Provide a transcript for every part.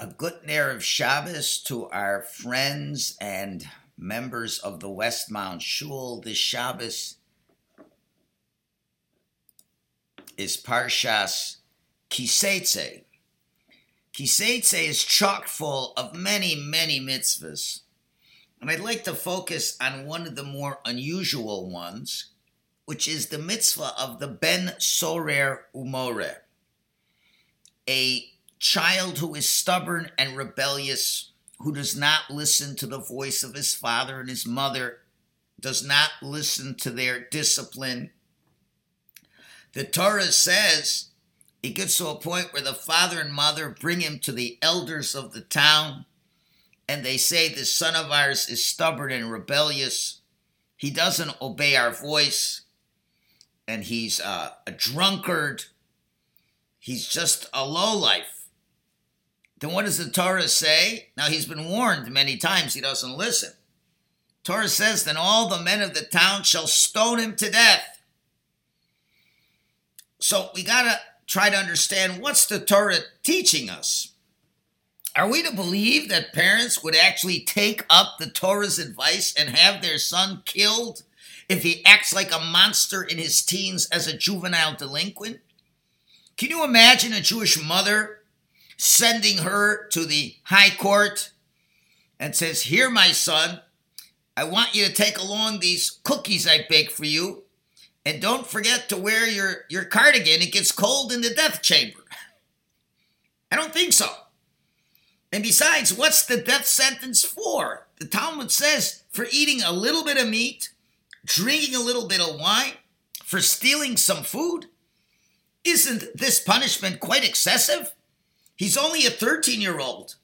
A good Erev Shabbos to our friends and members of the West Mount Shul. This Shabbos is Parshas Kiseitzeh. Kiseitzeh is chock full of many, many mitzvahs. And I'd like to focus on one of the more unusual ones, which is the mitzvah of the Ben Sorer Umoreh, a child who is stubborn and rebellious, who does not listen to the voice of his father and his mother, does not listen to their discipline. The Torah says it gets to a point where the father and mother bring him to the elders of the town, and they say, "This son of ours is stubborn and rebellious. He doesn't obey our voice, and he's a drunkard. He's just a lowlife." Then what does the Torah say? Now, he's been warned many times. He doesn't listen. Torah says, "Then all the men of the town shall stone him to death." So we got to try to understand, what's the Torah teaching us? Are we to believe that parents would actually take up the Torah's advice and have their son killed if he acts like a monster in his teens as a juvenile delinquent? Can you imagine a Jewish mother sending her to the high court and says, "Here, my son, I want you to take along these cookies I bake for you, and don't forget to wear your cardigan. It gets cold in the death chamber." I don't think so. And besides, what's the death sentence for? The Talmud says for eating a little bit of meat, drinking a little bit of wine, for stealing some food. Isn't this punishment quite excessive? He's only a 13-year-old.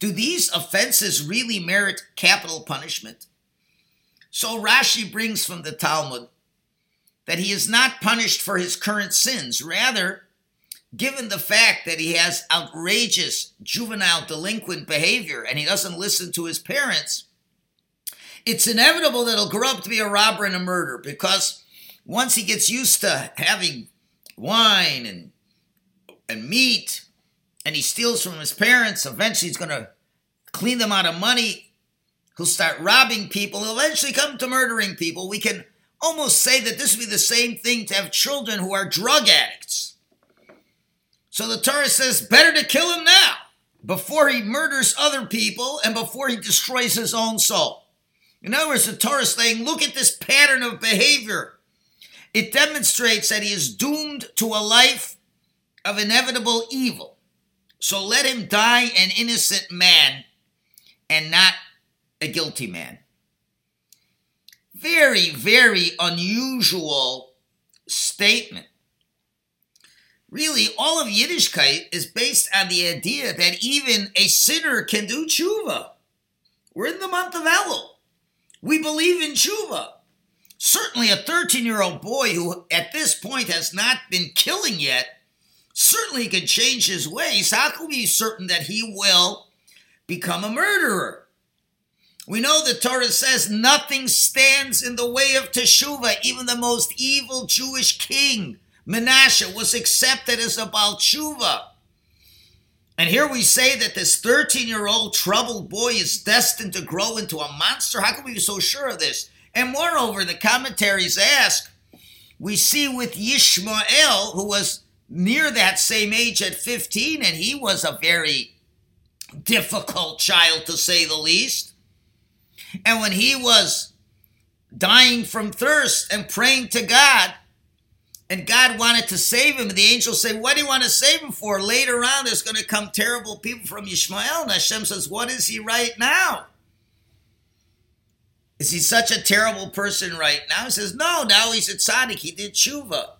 Do these offenses really merit capital punishment? So Rashi brings from the Talmud that he is not punished for his current sins. Rather, given the fact that he has outrageous juvenile delinquent behavior and he doesn't listen to his parents, it's inevitable that he'll grow up to be a robber and a murderer, because once he gets used to having wine and meat, and he steals from his parents, eventually he's going to clean them out of money. He'll start robbing people. He'll eventually come to murdering people. We can almost say that this would be the same thing to have children who are drug addicts. So the Torah says, better to kill him now, before he murders other people and before he destroys his own soul. In other words, the Torah is saying, look at this pattern of behavior. It demonstrates that he is doomed to a life of inevitable evil. So let him die an innocent man and not a guilty man. Very, very unusual statement. Really, all of Yiddishkeit is based on the idea that even a sinner can do tshuva. We're in the month of Elul. We believe in tshuva. Certainly a 13-year-old boy who at this point has not been killing yet certainly can change his ways. How can we be certain that he will become a murderer? We know the Torah says nothing stands in the way of Teshuvah. Even the most evil Jewish king, Manasseh, was accepted as a baal teshuva. And here we say that this 13-year-old troubled boy is destined to grow into a monster. How can we be so sure of this? And moreover, the commentaries ask, we see with Yishmael, who was near that same age at 15, and he was a very difficult child, to say the least. And when he was dying from thirst and praying to God, and God wanted to save him, and the angels say, "What do you want to save him for? Later on, there's going to come terrible people from Yishmael." And Hashem says, "What is he right now? Is he such a terrible person right now?" He says, "No, now he's a tzaddik. He did tshuva."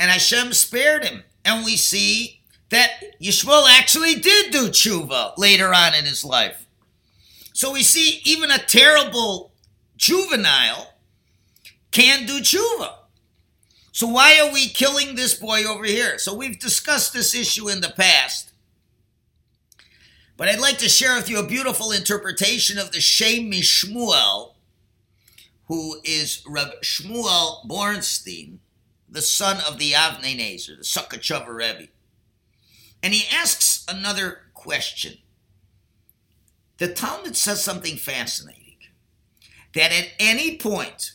And Hashem spared him. And we see that Yishmael actually did do tshuva later on in his life. So we see even a terrible juvenile can do tshuva. So why are we killing this boy over here? So we've discussed this issue in the past. But I'd like to share with you a beautiful interpretation of the Shem Mishmuel, who is Rabbi Shmuel Bornstein, the son of the Avnei Nezer, the Sochatchover Rebbe. And he asks another question. The Talmud says something fascinating, that at any point,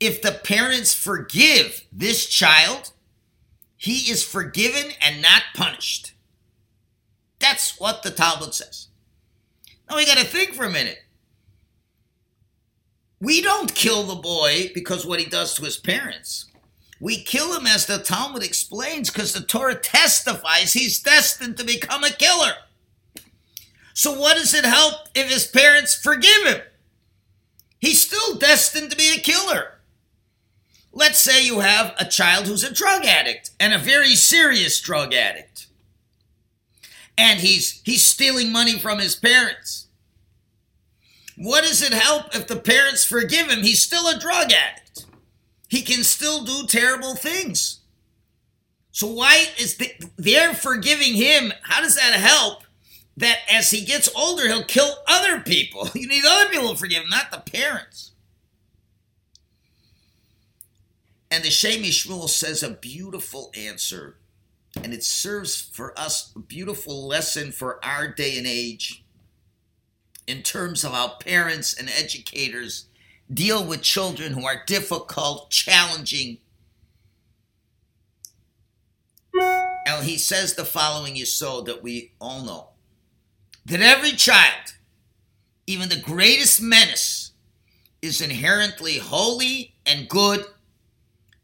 if the parents forgive this child, he is forgiven and not punished. That's what the Talmud says. Now we got to think for a minute. We don't kill the boy because what he does to his parents. We kill him, as the Talmud explains, because the Torah testifies he's destined to become a killer. So what does it help if his parents forgive him? He's still destined to be a killer. Let's say you have a child who's a drug addict, and a very serious drug addict. And he's stealing money from his parents. What does it help if the parents forgive him? He's still a drug addict. He can still do terrible things. So why is they're forgiving him? How does that help that as he gets older, he'll kill other people? You need other people to forgive him, not the parents. And the Shem Mishmuel says a beautiful answer, and it serves for us a beautiful lesson for our day and age, in terms of how parents and educators deal with children who are difficult, challenging. And he says the following yesod that we all know, that every child, even the greatest menace, is inherently holy and good,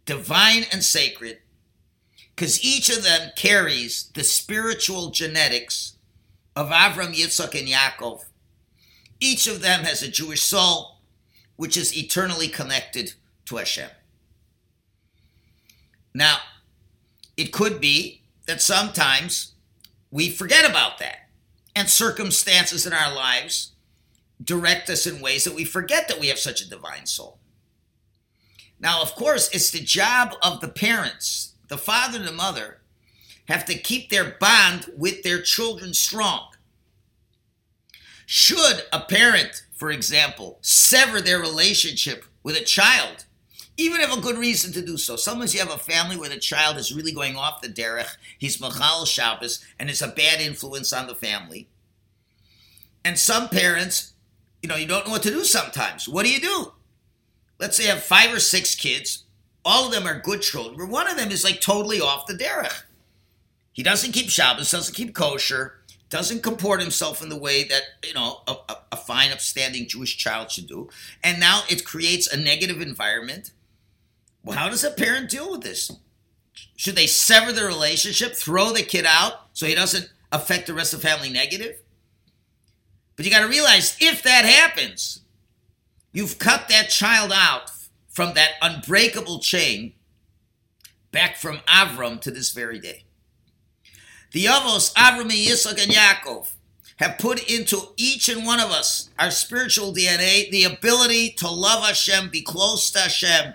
divine and sacred, because each of them carries the spiritual genetics of Avram, Yitzhak, and Yaakov. Each of them has a Jewish soul, which is eternally connected to Hashem. Now, it could be that sometimes we forget about that, and circumstances in our lives direct us in ways that we forget that we have such a divine soul. Now, of course, it's the job of the parents, the father and the mother, have to keep their bond with their children strong. Should a parent, for example, sever their relationship with a child, even if a good reason to do so? Sometimes you have a family where the child is really going off the derech, he's Machal Shabbos, and it's a bad influence on the family. And some parents, you don't know what to do sometimes. What do? Let's say you have 5 or 6 kids. All of them are good children, but one of them is totally off the derech. He doesn't keep Shabbos, doesn't keep kosher, doesn't comport himself in the way that, a fine, upstanding Jewish child should do. And now it creates a negative environment. Well, how does a parent deal with this? Should they sever the relationship, throw the kid out so he doesn't affect the rest of the family negative? But you got to realize, if that happens, you've cut that child out from that unbreakable chain back from Avram to this very day. The Avos, Avram, Yitzchak, and Yaakov, have put into each and one of us, our spiritual DNA, the ability to love Hashem, be close to Hashem.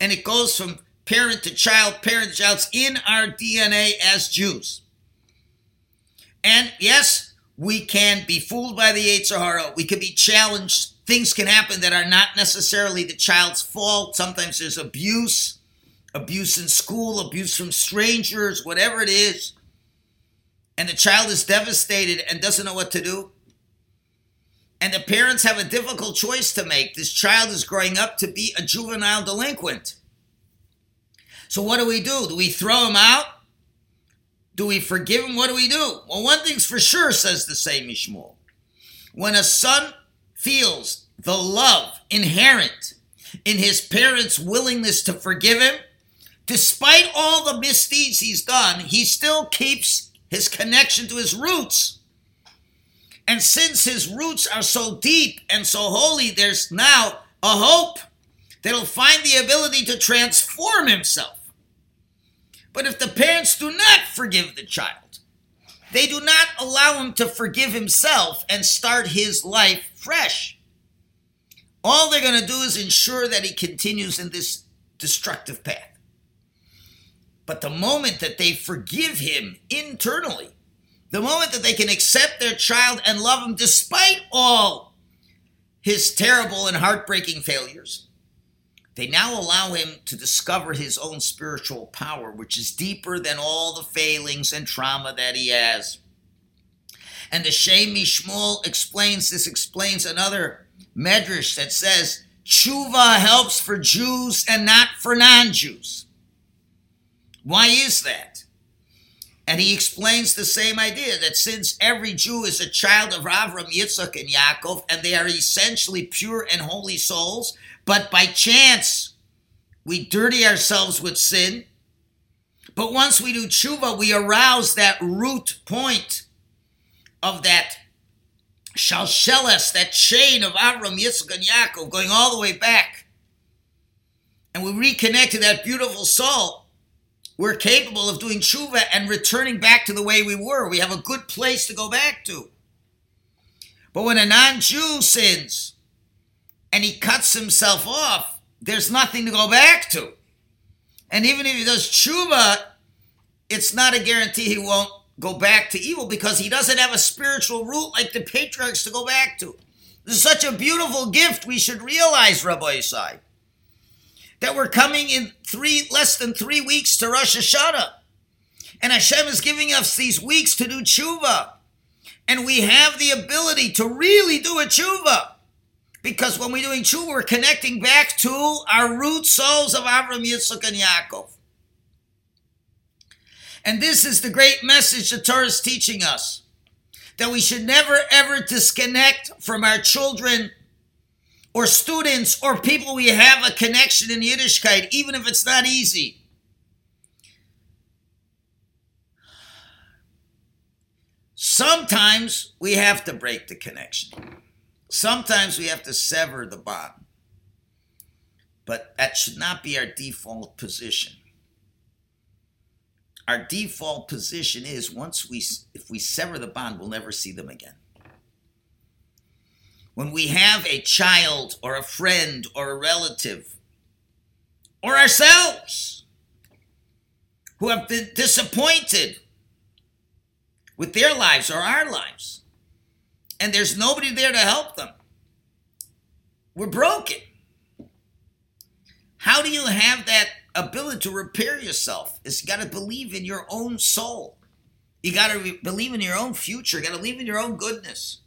And it goes from parent to child, it's in our DNA as Jews. And yes, we can be fooled by the Yetzer Hara. We can be challenged. Things can happen that are not necessarily the child's fault. Sometimes there's abuse in school, abuse from strangers, whatever it is. And the child is devastated and doesn't know what to do. And the parents have a difficult choice to make. This child is growing up to be a juvenile delinquent. So what do? Do we throw him out? Do we forgive him? What do we do? Well, one thing's for sure, says the Shem Mishmuel. When a son feels the love inherent in his parents' willingness to forgive him, despite all the misdeeds he's done, he still keeps his connection to his roots. And since his roots are so deep and so holy, there's now a hope that he'll find the ability to transform himself. But if the parents do not forgive the child, they do not allow him to forgive himself and start his life fresh. All they're going to do is ensure that he continues in this destructive path. But the moment that they forgive him internally, the moment that they can accept their child and love him despite all his terrible and heartbreaking failures, they now allow him to discover his own spiritual power, which is deeper than all the failings and trauma that he has. And the Shem Mishmuel explains another medrash that says, Teshuvah helps for Jews and not for non-Jews. Why is that? And he explains the same idea, that since every Jew is a child of Avram, Yitzhak, and Yaakov, and they are essentially pure and holy souls, but by chance we dirty ourselves with sin. But once we do tshuva, we arouse that root point of that shalsheles, that chain of Avram, Yitzhak, and Yaakov, going all the way back. And we reconnect to that beautiful soul. We're capable of doing tshuva and returning back to the way we were. We have a good place to go back to. But when a non-Jew sins and he cuts himself off, there's nothing to go back to. And even if he does tshuva, it's not a guarantee he won't go back to evil, because he doesn't have a spiritual root like the patriarchs to go back to. This is such a beautiful gift we should realize, Rabbi Yisai, that we're coming in less than three weeks to Rosh Hashanah. And Hashem is giving us these weeks to do tshuva. And we have the ability to really do a tshuva. Because when we're doing tshuva, we're connecting back to our root souls of Avram, Yitzchak, and Yaakov. And this is the great message the Torah is teaching us, that we should never, ever disconnect from our children or students or people we have a connection in Yiddishkeit, even if it's not easy. Sometimes we have to break the connection. Sometimes we have to sever the bond. But that should not be our default position. Our default position is, if we sever the bond, we'll never see them again. When we have a child or a friend or a relative or ourselves who have been disappointed with their lives or our lives, and there's nobody there to help them, we're broken. How do you have that ability to repair yourself? Is you got to believe in your own soul. You got to believe in your own future. You got to believe in your own goodness.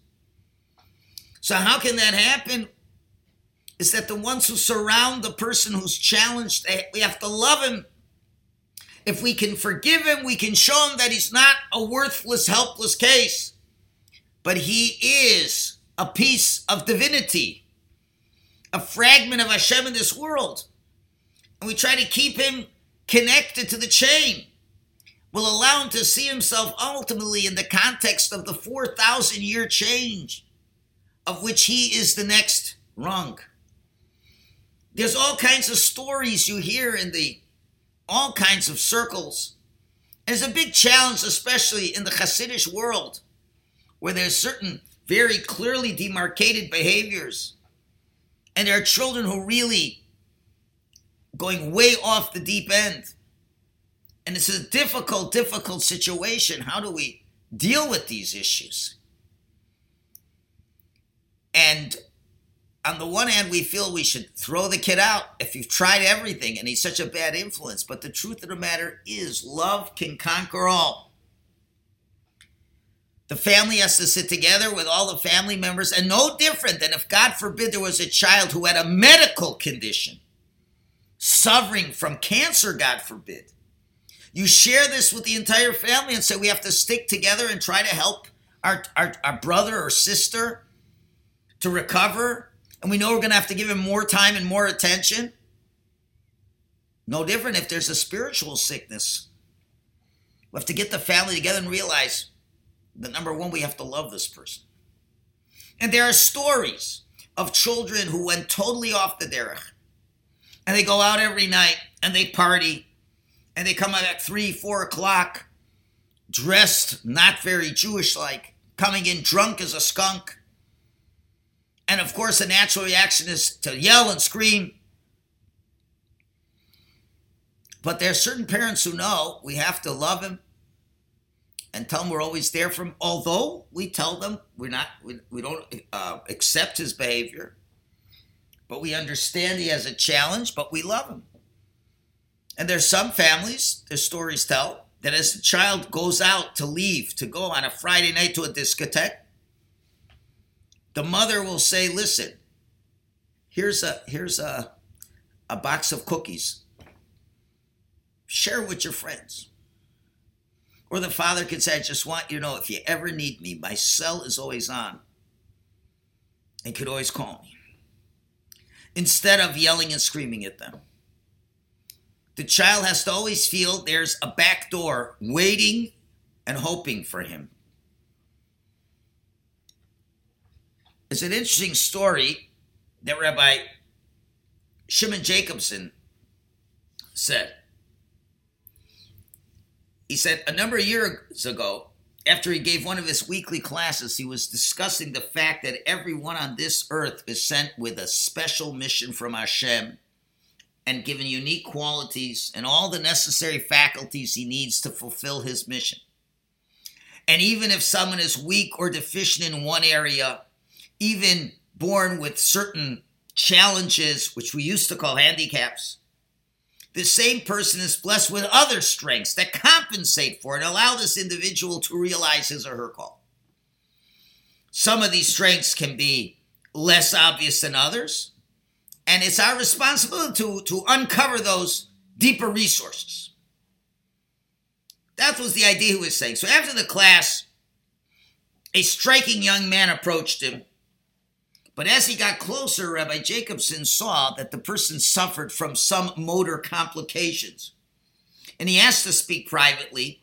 So how can that happen? Is that the ones who surround the person who's challenged, we have to love him. If we can forgive him, we can show him that he's not a worthless, helpless case, but he is a piece of divinity, a fragment of Hashem in this world. And we try to keep him connected to the chain. We'll allow him to see himself ultimately in the context of the 4,000-year change, of which he is the next rung. There's all kinds of stories you hear in all kinds of circles. There's a big challenge, especially in the Hasidish world, where there's certain very clearly demarcated behaviors. And there are children who really going way off the deep end. And it's a difficult, difficult situation. How do we deal with these issues? And on the one hand, we feel we should throw the kid out if you've tried everything and he's such a bad influence. But the truth of the matter is, love can conquer all. The family has to sit together with all the family members, and no different than if, God forbid, there was a child who had a medical condition, suffering from cancer, God forbid. You share this with the entire family and say, we have to stick together and try to help our brother or sister to recover. And we know we're going to have to give him more time and more attention. No different if there's a spiritual sickness. We have to get the family together and realize that, number one, we have to love this person. And there are stories of children who went totally off the derech. And they go out every night, and they party, and they come out at 3, 4 o'clock, dressed not very Jewish-like, coming in drunk as a skunk. And of course, the natural reaction is to yell and scream. But there are certain parents who know we have to love him and tell him we're always there for him, although we tell them we don't accept his behavior. But we understand he has a challenge, but we love him. And there's some families, their stories tell, that as the child goes out to leave, to go on a Friday night to a discotheque, the mother will say, listen, here's a box of cookies. Share with your friends. Or the father could say, I just want you to know, if you ever need me, my cell is always on and could always call me. Instead of yelling and screaming at them. The child has to always feel there's a back door waiting and hoping for him. It's an interesting story that Rabbi Shimon Jacobson said. He said a number of years ago, after he gave one of his weekly classes, he was discussing the fact that everyone on this earth is sent with a special mission from Hashem and given unique qualities and all the necessary faculties he needs to fulfill his mission. And even if someone is weak or deficient in one area, even born with certain challenges, which we used to call handicaps, the same person is blessed with other strengths that compensate for it and allow this individual to realize his or her call. Some of these strengths can be less obvious than others, and it's our responsibility to uncover those deeper resources. That was the idea he was saying. So after the class, a striking young man approached him, but as he got closer, Rabbi Jacobson saw that the person suffered from some motor complications. And he asked to speak privately.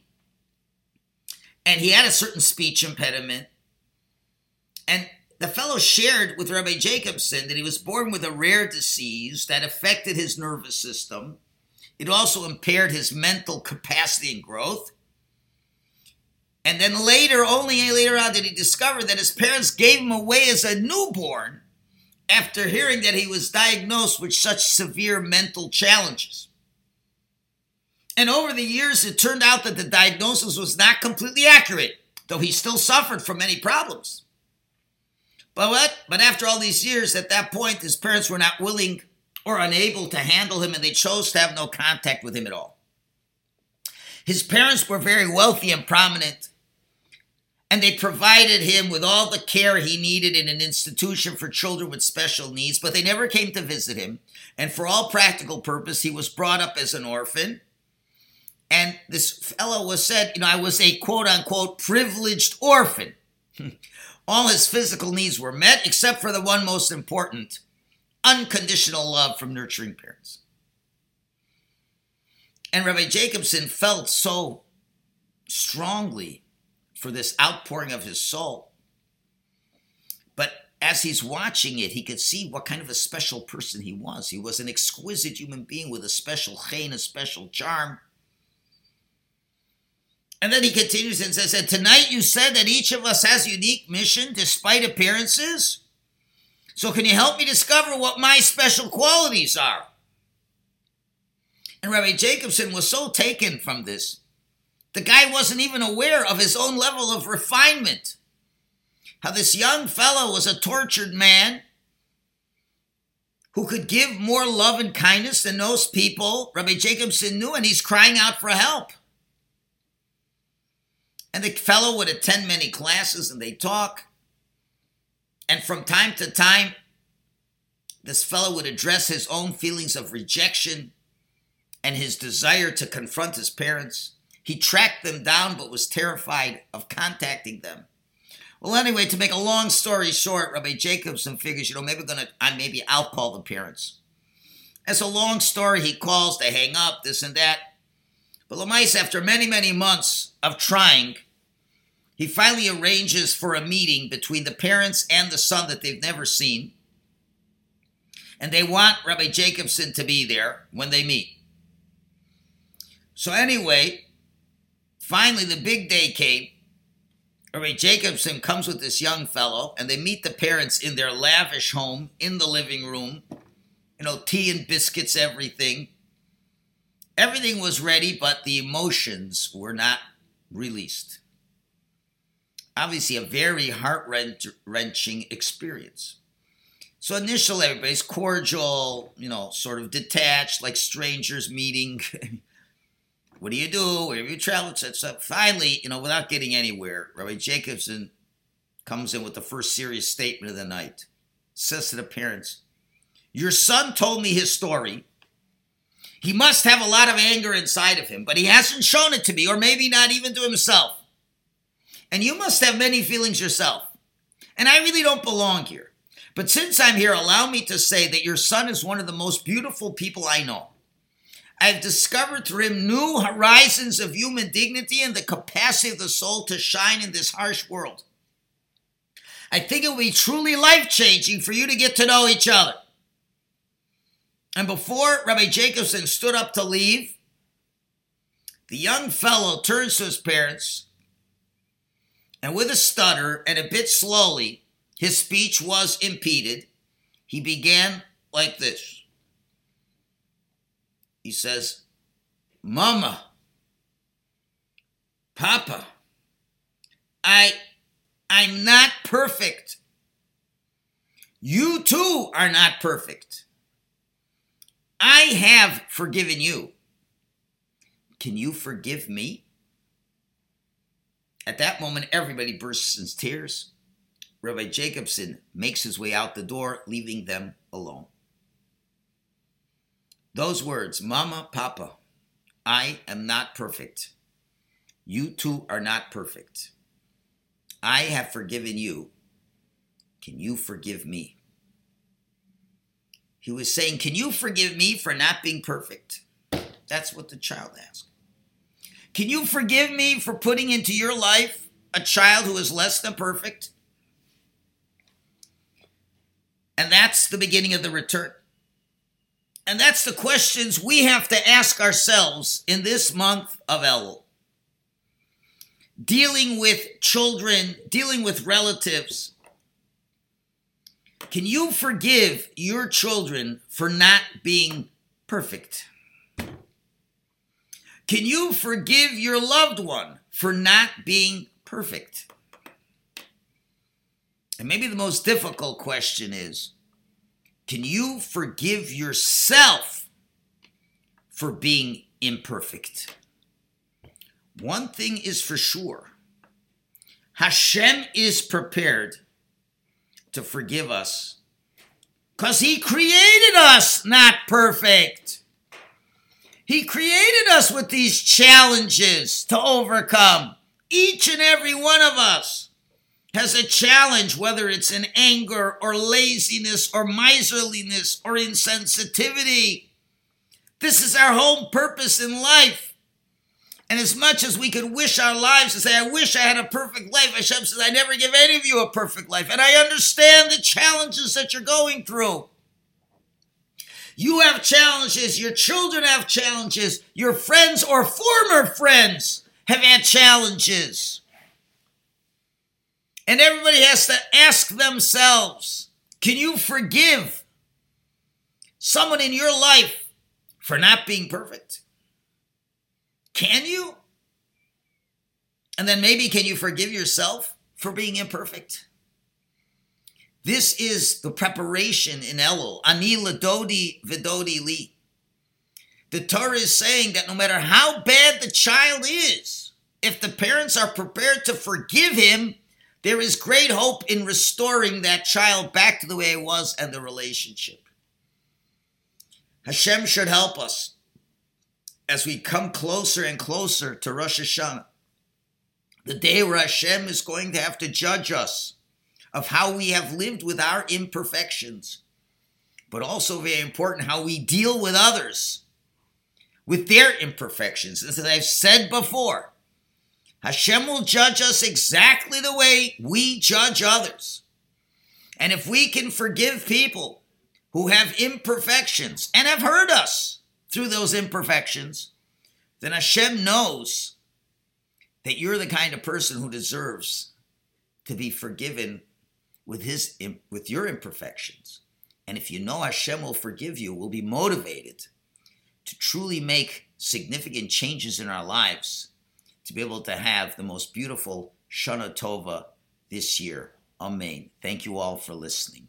And he had a certain speech impediment. And the fellow shared with Rabbi Jacobson that he was born with a rare disease that affected his nervous system. It also impaired his mental capacity and growth. And then only later on did he discover that his parents gave him away as a newborn after hearing that he was diagnosed with such severe mental challenges. And over the years, it turned out that the diagnosis was not completely accurate, though he still suffered from many problems. But after all these years, at that point, his parents were not willing or unable to handle him, and they chose to have no contact with him at all. His parents were very wealthy and prominent, and they provided him with all the care he needed in an institution for children with special needs, but they never came to visit him. And for all practical purpose, he was brought up as an orphan. And this fellow was said, I was a quote-unquote privileged orphan. All his physical needs were met, except for the one most important, unconditional love from nurturing parents. And Rabbi Jacobson felt so strongly for this outpouring of his soul. But as he's watching it, he could see what kind of a special person he was. He was an exquisite human being with a special chen, a special charm. And then he continues and says, and tonight you said that each of us has a unique mission despite appearances. So can you help me discover what my special qualities are? And Rabbi Jacobson was so taken from this, the guy wasn't even aware of his own level of refinement. How this young fellow was a tortured man who could give more love and kindness than most people, Rabbi Jacobson knew, and he's crying out for help. And the fellow would attend many classes, and they talk. And from time to time, this fellow would address his own feelings of rejection and his desire to confront his parents. He tracked them down, but was terrified of contacting them. Well, anyway, to make a long story short, Rabbi Jacobson figures, maybe I'll call the parents. That's a long story. He calls, they hang up, this and that. But Lamais, after many, many months of trying, he finally arranges for a meeting between the parents and the son that they've never seen. And they want Rabbi Jacobson to be there when they meet. So anyway, finally the big day came. Rabbi Jacobson comes with this young fellow, and they meet the parents in their lavish home, in the living room. Tea and biscuits, everything. Everything was ready, but the emotions were not released. Obviously, a very heart-wrenching experience. So initially, everybody's cordial, sort of detached, like strangers meeting. What do you do? Where have you traveled? Finally, without getting anywhere, Rabbi Jacobson comes in with the first serious statement of the night. Says to the parents, your son told me his story. He must have a lot of anger inside of him, but he hasn't shown it to me, or maybe not even to himself. And you must have many feelings yourself. And I really don't belong here. But since I'm here, allow me to say that your son is one of the most beautiful people I know. I've discovered through him new horizons of human dignity and the capacity of the soul to shine in this harsh world. I think it will be truly life-changing for you to get to know each other. And before Rabbi Jacobson stood up to leave, the young fellow turns to his parents, and with a stutter and a bit slowly, his speech was impeded. He began like this. He says, Mama, Papa, I'm not perfect. You too are not perfect. I have forgiven you. Can you forgive me? At that moment, everybody bursts into tears. Rabbi Jacobson makes his way out the door, leaving them alone. Those words, Mama, Papa, I am not perfect. You two are not perfect. I have forgiven you. Can you forgive me? He was saying, can you forgive me for not being perfect? That's what the child asked. Can you forgive me for putting into your life a child who is less than perfect? And that's the beginning of the return. And that's the questions we have to ask ourselves in this month of Elul. Dealing with children, dealing with relatives. Can you forgive your children for not being perfect? Can you forgive your loved one for not being perfect? And maybe the most difficult question is, can you forgive yourself for being imperfect? One thing is for sure. Hashem is prepared to forgive us because he created us not perfect. He created us with these challenges to overcome. Each and every one of us has a challenge, whether it's in anger or laziness or miserliness or insensitivity. This is our whole purpose in life. And as much as we could wish our lives and say, I wish I had a perfect life, Hashem says, I never give any of you a perfect life. And I understand the challenges that you're going through. You have challenges. Your children have challenges. Your friends or former friends have had challenges. And everybody has to ask themselves, can you forgive someone in your life for not being perfect? Can you? And then maybe can you forgive yourself for being imperfect? This is the preparation in Elul. Ani l'dodi v'dodi li. The Torah is saying that no matter how bad the child is, if the parents are prepared to forgive him, there is great hope in restoring that child back to the way it was and the relationship. Hashem should help us. As we come closer and closer to Rosh Hashanah, the day where Hashem is going to have to judge us of how we have lived with our imperfections, but also very important, how we deal with others, with their imperfections. As I've said before, Hashem will judge us exactly the way we judge others. And if we can forgive people who have imperfections and have hurt us, through those imperfections, then Hashem knows that you're the kind of person who deserves to be forgiven with your imperfections. And if you know Hashem will forgive you, we'll be motivated to truly make significant changes in our lives to be able to have the most beautiful Shana Tova this year. Amen. Thank you all for listening.